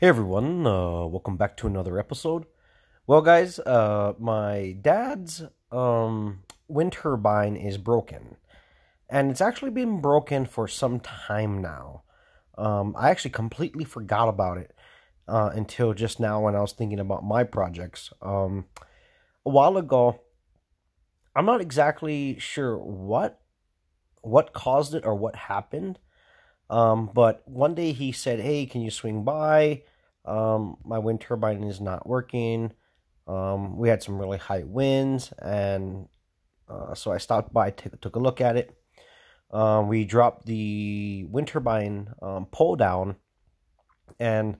Hey everyone, welcome back to another episode. Well guys, my dad's wind turbine is broken. And it's actually been broken for some time now. I actually completely forgot about it until just now when I was thinking about my projects. A while ago, I'm not exactly sure what caused it or what happened. But one day he said, "Hey, can you swing by? My wind turbine is not working. We had some really high winds, and so I stopped by, took a look at it. We dropped the wind turbine pole down, and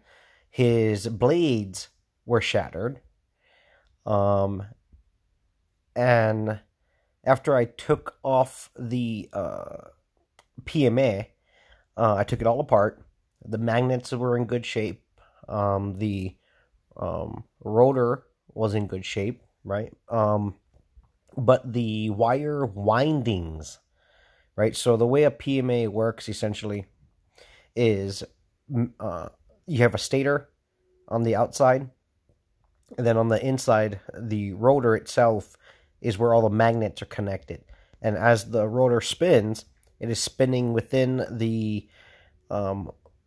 his blades were shattered. And after I took off the PMA, I took it all apart. The magnets were in good shape. The rotor was in good shape, right? But the wire windings, right? So the way a PMA works essentially is you have a stator on the outside, and then on the inside, the rotor itself is where all the magnets are connected. And as the rotor spins, it is spinning within the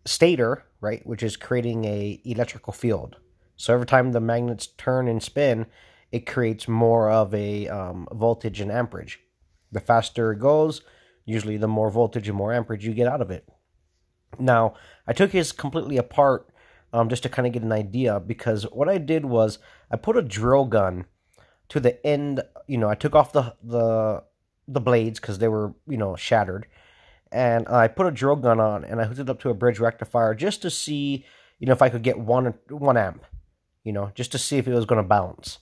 stator, right, which is creating a electrical field. So every time the magnets turn and spin, it creates more of a voltage and amperage. The faster it goes, usually the more voltage and more amperage you get out of it. Now, I took his completely apart just to kind of get an idea, because what I did was I put a drill gun to the end. You know, I took off the blades because they were, you know, shattered, and I put a drill gun on and I hooked it up to a bridge rectifier just to see, you know, if I could get one amp, you know, just to see if it was going to bounce,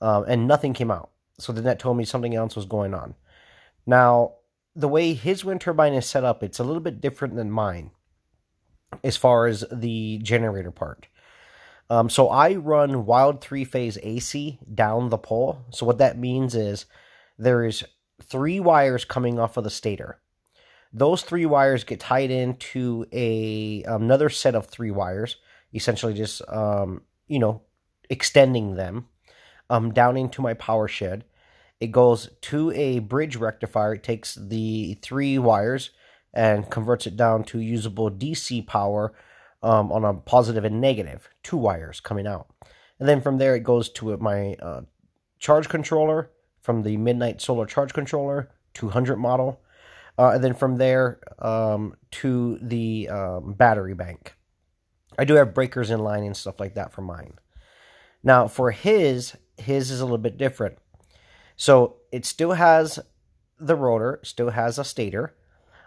and nothing came out. So then that told me something else was going on. Now, the way his wind turbine is set up, it's a little bit different than mine as far as the generator part. So I run wild 3-phase AC down the pole. So what that means is there is 3 wires coming off of the stator. Those 3 wires get tied into another set of 3 wires, essentially just, you know, extending them down into my power shed. It goes to a bridge rectifier. It takes the 3 wires and converts it down to usable DC power on a positive and negative, 2 wires coming out. And then from there, it goes to my charge controller, from the MidNite Solar Charge Controller, 200 model, and then from there to the battery bank. I do have breakers in line and stuff like that for mine. Now for his is a little bit different. So it still has the rotor, still has a stator,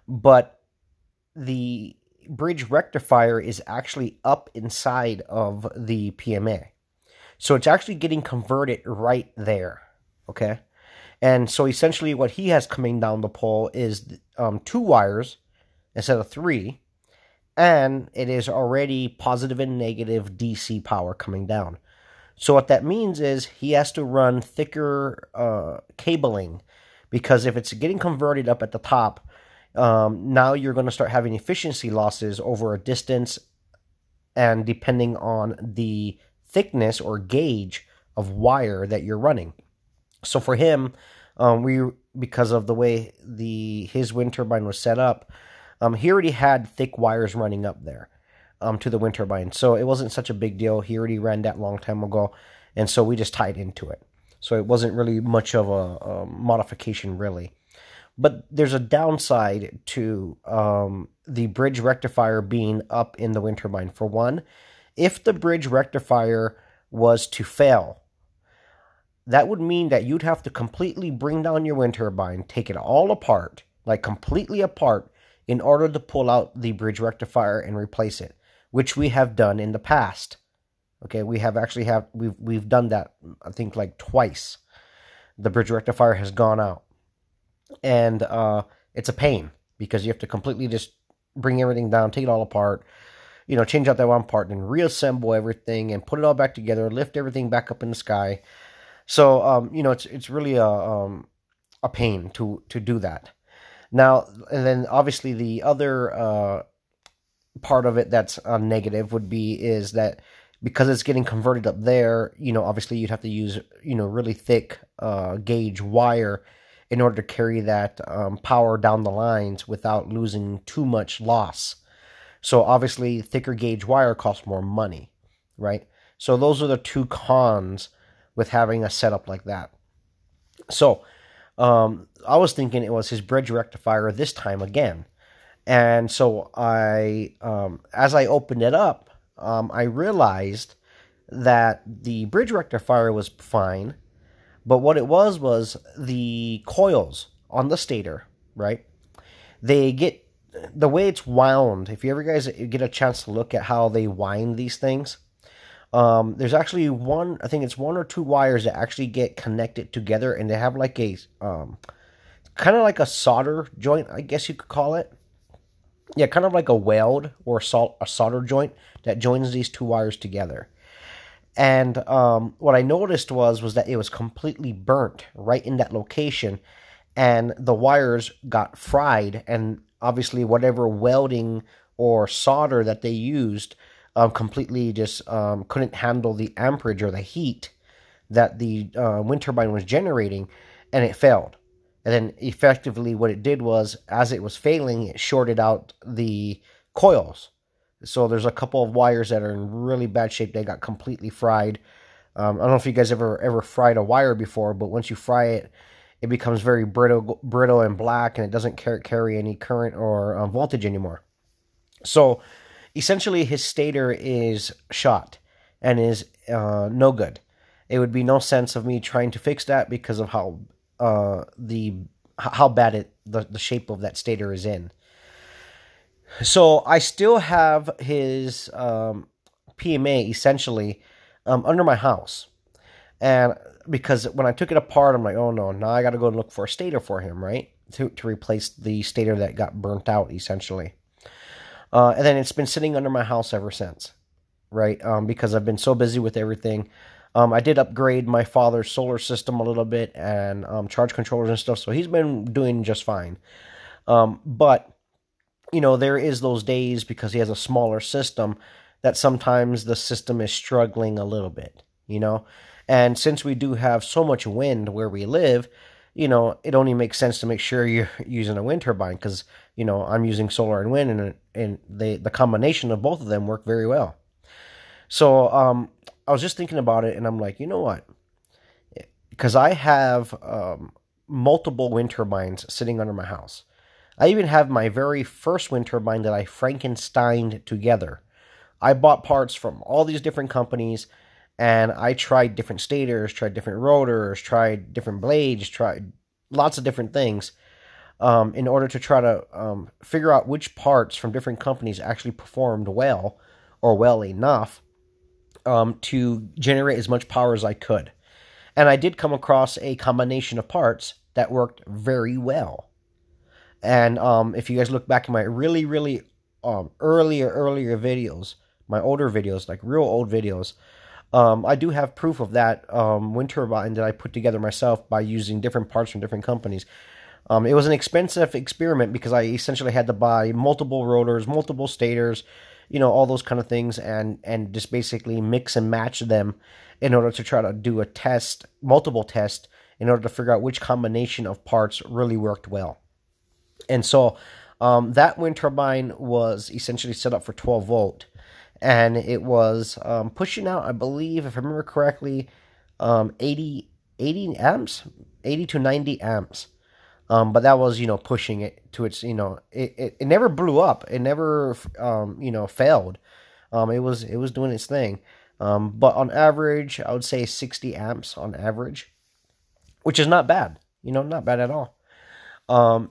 but the bridge rectifier is actually up inside of the PMA. So it's actually getting converted right there, okay? And so essentially what he has coming down the pole is 2 wires instead of 3. And it is already positive and negative DC power coming down. So what that means is he has to run thicker cabling. Because if it's getting converted up at the top, now you're going to start having efficiency losses over a distance. And depending on the thickness or gauge of wire that you're running. So for him, because of the way his wind turbine was set up, he already had thick wires running up there to the wind turbine. So it wasn't such a big deal. He already ran that long time ago, and so we just tied into it. So it wasn't really much of a modification, really. But there's a downside to the bridge rectifier being up in the wind turbine. For one, if the bridge rectifier was to fail, that would mean that you'd have to completely bring down your wind turbine, take it all apart, like completely apart, in order to pull out the bridge rectifier and replace it, which we have done in the past. Okay, we've done that, I think, like twice. The bridge rectifier has gone out, and it's a pain because you have to completely just bring everything down, take it all apart, you know, change out that one part, and reassemble everything and put it all back together, lift everything back up in the sky. So, you know, it's really a pain to do that. Now, and then obviously the other part of it that's a negative would be is that because it's getting converted up there, you know, obviously you'd have to use, you know, really thick gauge wire in order to carry that power down the lines without losing too much loss. So obviously thicker gauge wire costs more money, right? So those are the two cons with having a setup like that. So I was thinking it was his bridge rectifier this time again. And so I, as I opened it up, I realized that the bridge rectifier was fine, but what it was the coils on the stator, right? They get, the way it's wound, if you ever guys get a chance to look at how they wind these things, there's actually one, I think it's one or two wires that actually get connected together, and they have like a, kind of like a solder joint, I guess you could call it. Yeah, kind of like a weld or a solder joint that joins these two wires together. And what I noticed was that it was completely burnt right in that location, and the wires got fried, and obviously whatever welding or solder that they used completely just couldn't handle the amperage or the heat that the wind turbine was generating, and it failed. And then effectively what it did was, as it was failing, it shorted out the coils. So there's a couple of wires that are in really bad shape. They got completely fried. I don't know if you guys ever fried a wire before, but once you fry it, it becomes very brittle and black, and it doesn't carry any current or voltage anymore. So essentially his stator is shot and is no good. It would be no sense of me trying to fix that because of how bad the shape of that stator is in. So I still have his PMA essentially under my house, and because when I took it apart, I'm like, oh no, now I got to go look for a stator for him, right? To replace the stator that got burnt out essentially, and then it's been sitting under my house ever since, right? Because I've been so busy with everything. I did upgrade my father's solar system a little bit and charge controllers and stuff, so he's been doing just fine. But, you know, there is those days because he has a smaller system that sometimes the system is struggling a little bit, you know. And since we do have so much wind where we live, you know, it only makes sense to make sure you're using a wind turbine because, you know, I'm using solar and wind, and the combination of both of them work very well. So, I was just thinking about it, and I'm like, you know what? Because I have multiple wind turbines sitting under my house. I even have my very first wind turbine that I Frankensteined together. I bought parts from all these different companies, and I tried different stators, tried different rotors, tried different blades, tried lots of different things in order to try to figure out which parts from different companies actually performed well or well enough to generate as much power as I could. And I did come across a combination of parts that worked very well. And if you guys look back in my really, really earlier videos, my older videos, like real old videos, I do have proof of that wind turbine that I put together myself by using different parts from different companies. It was an expensive experiment because I essentially had to buy multiple rotors, multiple stators, you know, all those kind of things, and just basically mix and match them in order to try to do a test, multiple tests, in order to figure out which combination of parts really worked well. And so that wind turbine was essentially set up for 12 volt, and it was pushing out, I believe, if I remember correctly, 80 amps, 80 to 90 amps. But that was, you know, pushing it to its, you know, it never blew up. It never, you know, failed. It was doing its thing. But on average, I would say 60 amps on average, which is not bad, you know, not bad at all.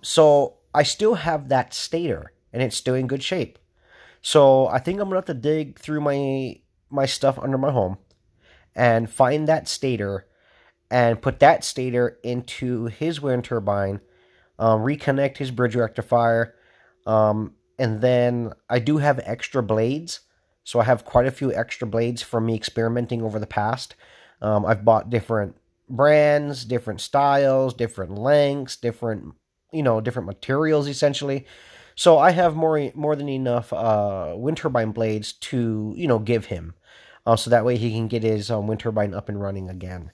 So I still have that stator, and it's still in good shape. So I think I'm going to have to dig through my stuff under my home and find that stator and put that stator into his wind turbine, reconnect his bridge rectifier, and then I do have extra blades, so I have quite a few extra blades from me experimenting over the past. I've bought different brands, different styles, different lengths, different materials essentially, So I have more than enough wind turbine blades to, you know, give him. So that way he can get his wind turbine up and running again.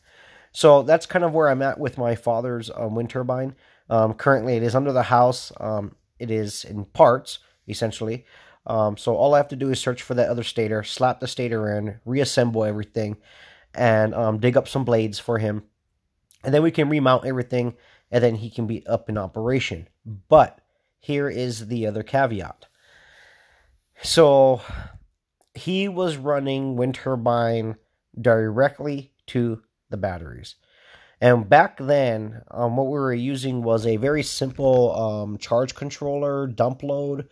So that's kind of where I'm at with my father's wind turbine. Currently it is under the house. It is in parts, essentially. So all I have to do is search for that other stator, slap the stator in, reassemble everything, and dig up some blades for him. And then we can remount everything, and then he can be up in operation. But here is the other caveat. So he was running wind turbine directly to the batteries. And back then, what we were using was a very simple charge controller, dump load.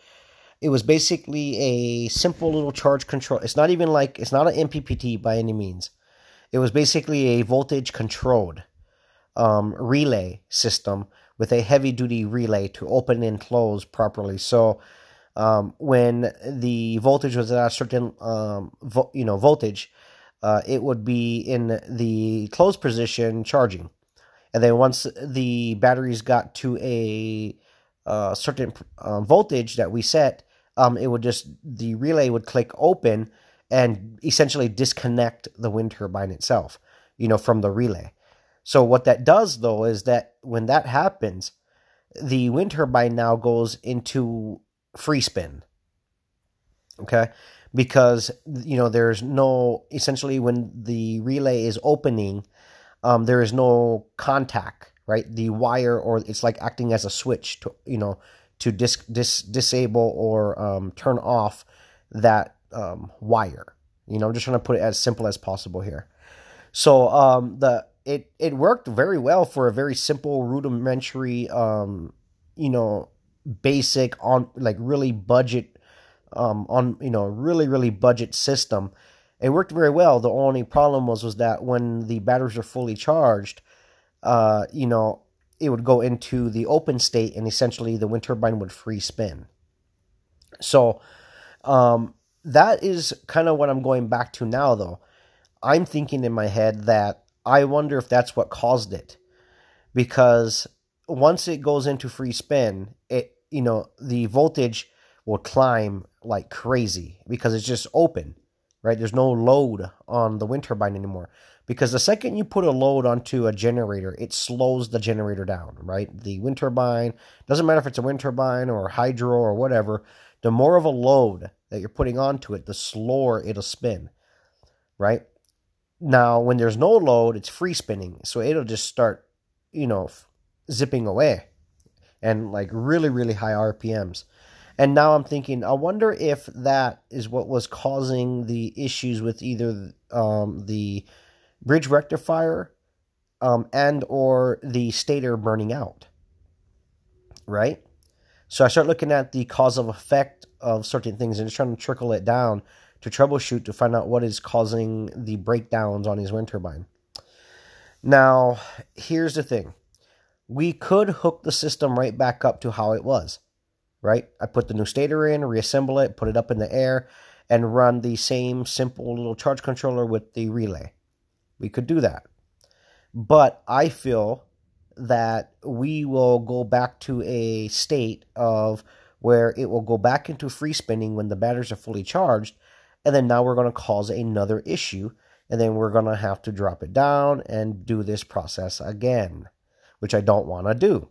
It was basically a simple little charge control. It's not even like, it's not an MPPT by any means. It was basically a voltage controlled relay system with a heavy duty relay to open and close properly. So when the voltage was at a certain voltage, it would be in the closed position charging. And then once the batteries got to a certain voltage that we set, it would just, the relay would click open and essentially disconnect the wind turbine itself, you know, from the relay. So what that does, though, is that when that happens, the wind turbine now goes into free spin, okay? Because, you know, there's no, essentially when the relay is opening, there is no contact, right? The wire, or it's like acting as a switch to, you know, to disable or turn off that wire. You know, I'm just trying to put it as simple as possible here. So it worked very well for a very simple, rudimentary, you know, basic, on like really budget, on, you know, really budget system. It worked very well. The only problem was that when the batteries are fully charged, you know, it would go into the open state and essentially the wind turbine would free spin. So that is kind of what I'm going back to now, though. I'm thinking in my head that I wonder if that's what caused it, because once it goes into free spin, it, you know, the voltage will climb like crazy because it's just open, right? There's no load on the wind turbine anymore, because the second you put a load onto a generator, it slows the generator down, right? The wind turbine, doesn't matter if it's a wind turbine or hydro or whatever, the more of a load that you're putting onto it, the slower it'll spin, right? Now, when there's no load, it's free spinning. So it'll just start, you know, zipping away and like really high RPMs. And now I'm thinking, I wonder if that is what was causing the issues with either the bridge rectifier and or the stator burning out, right? So I start looking at the causal effect of certain things and just trying to trickle it down to troubleshoot to find out what is causing the breakdowns on his wind turbine. Now, here's the thing. We could hook the system right back up to how it was, right? I put the new stator in, reassemble it, put it up in the air, and run the same simple little charge controller with the relay. We could do that. But I feel that we will go back to a state of where it will go back into free spinning when the batteries are fully charged, and then now we're going to cause another issue, and then we're going to have to drop it down and do this process again, which I don't want to do.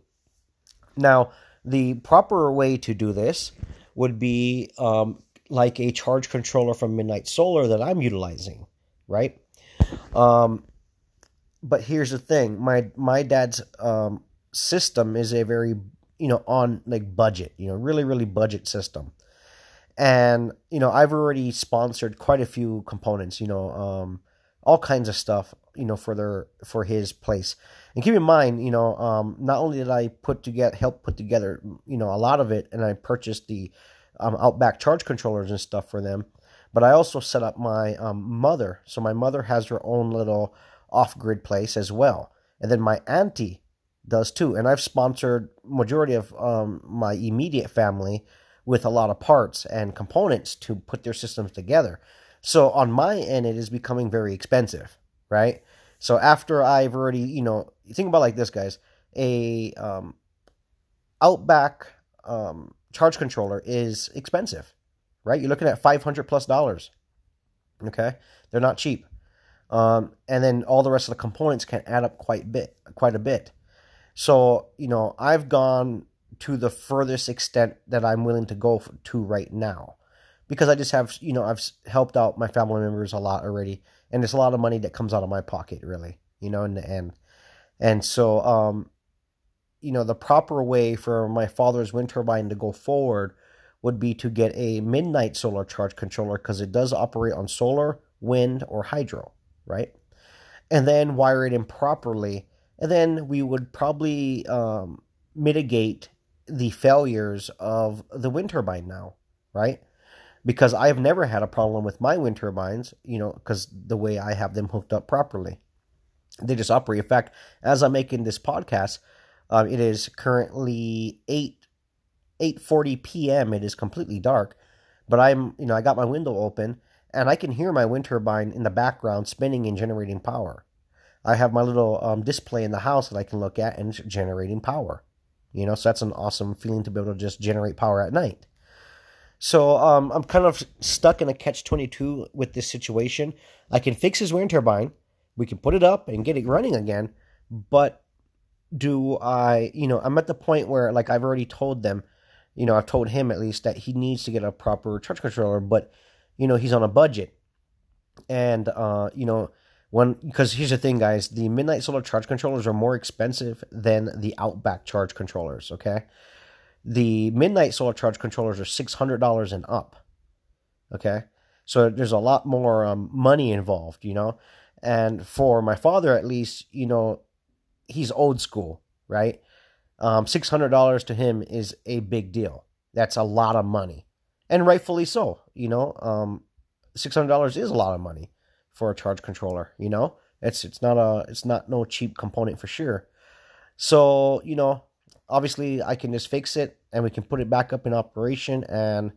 Now, the proper way to do this would be like a charge controller from MidNite Solar that I'm utilizing, right? But here's the thing. My dad's system is a very, you know, on like budget, you know, really budget system. And, you know, I've already sponsored quite a few components, you know, all kinds of stuff, you know, for his place. And keep in mind, you know, not only did I help put together, you know, a lot of it, and I purchased the Outback charge controllers and stuff for them, but I also set up my mother. So my mother has her own little off-grid place as well. And then my auntie does too. And I've sponsored majority of my immediate family with a lot of parts and components to put their systems together. So on my end, it is becoming very expensive, right? So after I've already, you know, think about it like this, guys, a Outback charge controller is expensive, right? You're looking at $500+. Okay, they're not cheap. And then all the rest of the components can add up quite a bit. So, you know, I've gone to the furthest extent that I'm willing to go to right now, because I just have, you know, I've helped out my family members a lot already, and it's a lot of money that comes out of my pocket, really, you know, in the end. And so, you know, the proper way for my father's wind turbine to go forward would be to get a MidNite Solar charge controller, because it does operate on solar, wind, or hydro, right? And then wire it in properly, and then we would probably mitigate the failures of the wind turbine now, right? Because I've never had a problem with my wind turbines, you know, because the way I have them hooked up properly. They just operate. In fact, as I'm making this podcast, it is currently 8:40 p.m. It is completely dark, but I'm, you know, I got my window open and I can hear my wind turbine in the background spinning and generating power. I have my little display in the house that I can look at, and it's generating power, you know, so that's an awesome feeling to be able to just generate power at night. So I'm kind of stuck in a catch-22 with this situation. I can fix his wind turbine. We can put it up and get it running again, but do I, you know, I'm at the point where, like, I've already told them, you know, I've told him at least that he needs to get a proper charge controller, but, you know, he's on a budget. And, you know, because here's the thing, guys, the MidNite Solar charge controllers are more expensive than the Outback charge controllers, okay? The MidNite Solar charge controllers are $600 and up, okay? So there's a lot more money involved, you know? And for my father, at least, you know, he's old school, right? $600 to him is a big deal. That's a lot of money. And rightfully so, you know. $600 is a lot of money for a charge controller, you know. It's not no cheap component for sure. So, you know, obviously I can just fix it and we can put it back up in operation, and,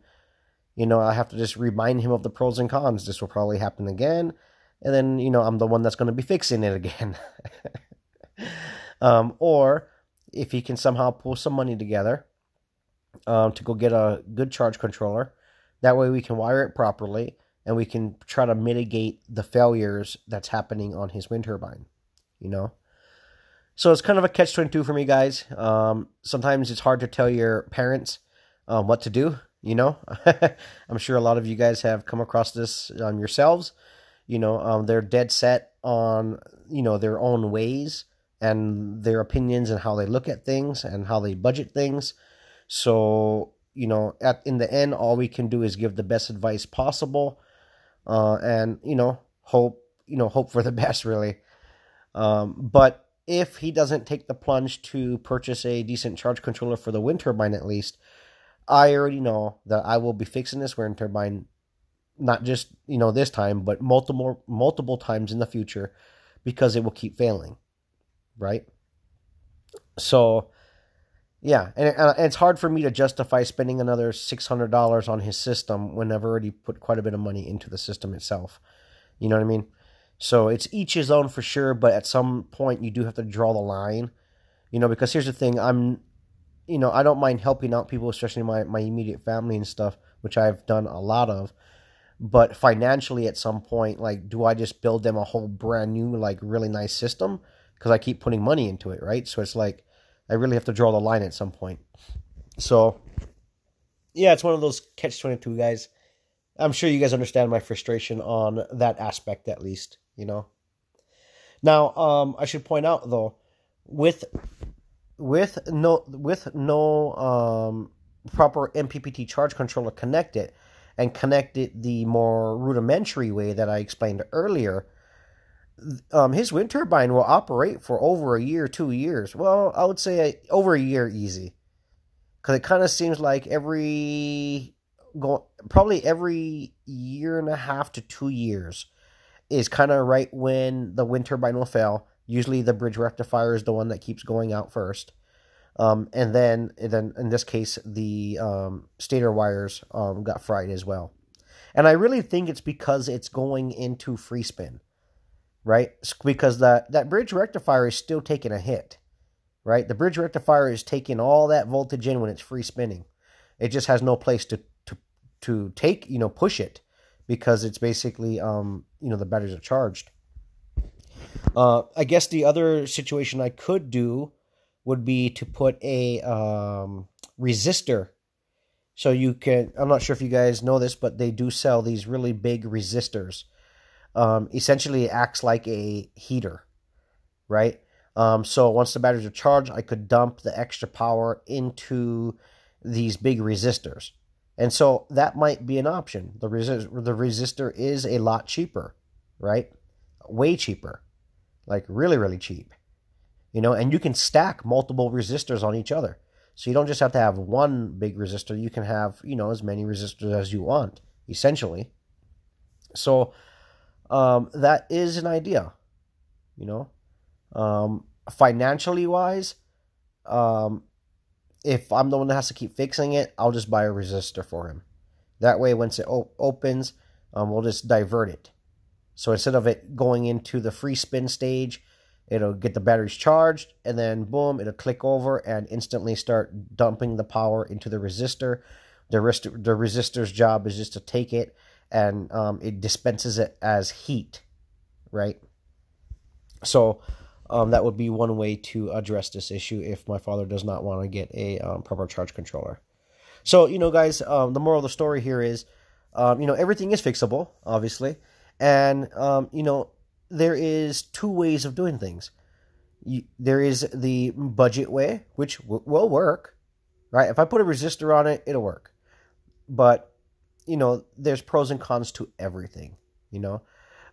you know, I have to just remind him of the pros and cons. This will probably happen again. And then, you know, I'm the one that's going to be fixing it again. Or if he can somehow pull some money together to go get a good charge controller, that way we can wire it properly and we can try to mitigate the failures that's happening on his wind turbine, you know? So it's kind of a catch-22 for me, guys. Sometimes it's hard to tell your parents what to do, you know? I'm sure a lot of you guys have come across this yourselves. You know, they're dead set on, you know, their own ways and their opinions and how they look at things and how they budget things. So, you know, in the end, all we can do is give the best advice possible, and, you know, hope for the best, really. But if he doesn't take the plunge to purchase a decent charge controller for the wind turbine, at least, I already know that I will be fixing this wind turbine. Not just, you know, this time, but multiple times in the future, because it will keep failing, right? So, yeah, and it's hard for me to justify spending another $600 on his system when I've already put quite a bit of money into the system itself. You know what I mean? So it's each his own for sure, but at some point you do have to draw the line, you know, because here's the thing, you know, I don't mind helping out people, especially my immediate family and stuff, which I've done a lot of. But financially, at some point, like, do I just build them a whole brand new, like, really nice system? Because I keep putting money into it, right? So it's like, I really have to draw the line at some point. So, yeah, it's one of those catch-22, guys. I'm sure you guys understand my frustration on that aspect, at least, you know. Now, I should point out, though, with no proper MPPT charge controller connected, and connect it the more rudimentary way that I explained earlier, his wind turbine will operate for over a year, 2 years. Well, I would say over a year easy, because it kind of seems like probably every year and a half to 2 years is kind of right when the wind turbine will fail. Usually the bridge rectifier is the one that keeps going out first. And then in this case, the stator wires got fried as well. And I really think it's because it's going into free spin, right? Because that bridge rectifier is still taking a hit, right? The bridge rectifier is taking all that voltage in when it's free spinning. It just has no place to take, you know, push it, because it's basically, you know, the batteries are charged. I guess the other situation I could do would be to put a resistor. So you can, I'm not sure if you guys know this, but they do sell these really big resistors. Essentially, it acts like a heater, right? So once the batteries are charged, I could dump the extra power into these big resistors. And so that might be an option. The resistor is a lot cheaper, right? Way cheaper, like really, really cheap. You know, and you can stack multiple resistors on each other. So you don't just have to have one big resistor. You can have, you know, as many resistors as you want, essentially. So that is an idea, you know. Financially wise, if I'm the one that has to keep fixing it, I'll just buy a resistor for him. That way, once it opens, we'll just divert it. So instead of it going into the free spin stage, it'll get the batteries charged, and then boom, it'll click over and instantly start dumping the power into the resistor. The resistor's job is just to take it, and it dispenses it as heat, right? So that would be one way to address this issue if my father does not want to get a proper charge controller. So, you know, guys, the moral of the story here is, you know, everything is fixable, obviously. And, you know, there is two ways of doing things. There is the budget way, which will work, right? If I put a resistor on it, it'll work. But, you know, there's pros and cons to everything, you know.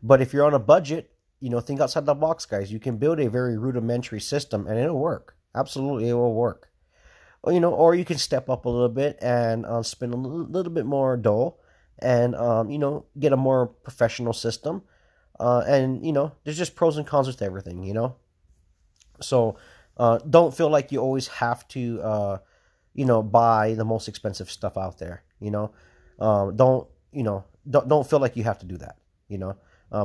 But if you're on a budget, you know, think outside the box, guys. You can build a very rudimentary system, and it'll work. Absolutely, it will work. You know, or you can step up a little bit and spend a little bit more dough, and you know, get a more professional system. And you know, there's just pros and cons with everything, you know. So don't feel like you always have to, you know, buy the most expensive stuff out there. You know, don't feel like you have to do that. You know.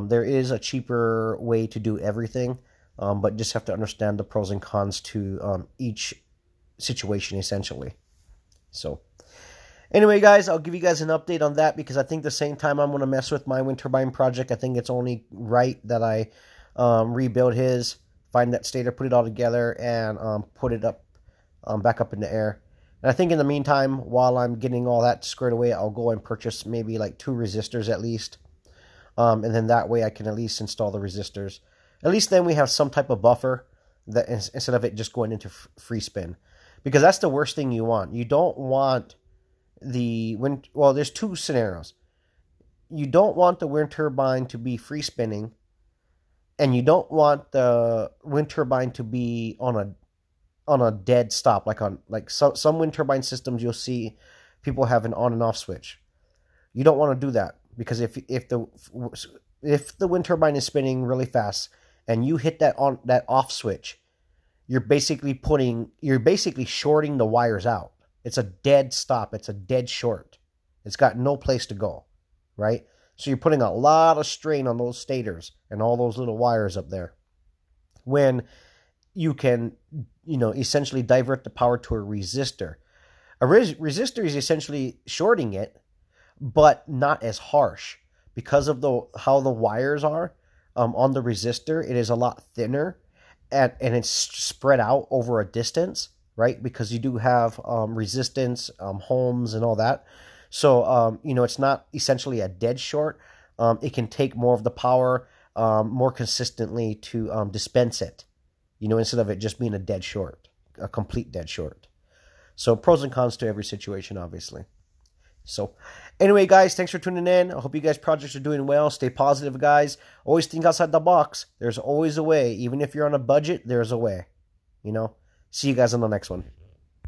There is a cheaper way to do everything, but just have to understand the pros and cons to each situation, essentially. So, anyway, guys, I'll give you guys an update on that, because I think the same time I'm going to mess with my wind turbine project, I think it's only right that I rebuild his, find that stator, put it all together, and put it up back up in the air. And I think in the meantime, while I'm getting all that squared away, I'll go and purchase maybe like 2 resistors at least. And then that way I can at least install the resistors. At least then we have some type of buffer that instead of it just going into free spin. Because that's the worst thing you want. You don't want the wind... Well, there's 2 scenarios. You don't want the wind turbine to be free spinning. And you don't want the wind turbine to be on a dead stop. Like on some wind turbine systems, you'll see people have an on and off switch. You don't want to do that. Because if the wind turbine is spinning really fast and you hit that off switch, you're basically shorting the wires out. It's a dead stop. It's a dead short. It's got no place to go, right? So you're putting a lot of strain on those stators and all those little wires up there. When you can, you know, essentially divert the power to a resistor. A resistor is essentially shorting it, but not as harsh because of how the wires are on the resistor. It is a lot thinner, and it's spread out over a distance, right? Because you do have resistance, ohms, and all that. So you know, it's not essentially a dead short. It can take more of the power more consistently to dispense it. You know, instead of it just being a dead short, a complete dead short. So pros and cons to every situation, obviously. So anyway, guys, thanks for tuning in. I hope you guys' projects are doing well. Stay positive, guys. Always think outside the box. There's always a way. Even if you're on a budget, there's a way. You know? See you guys on the next one.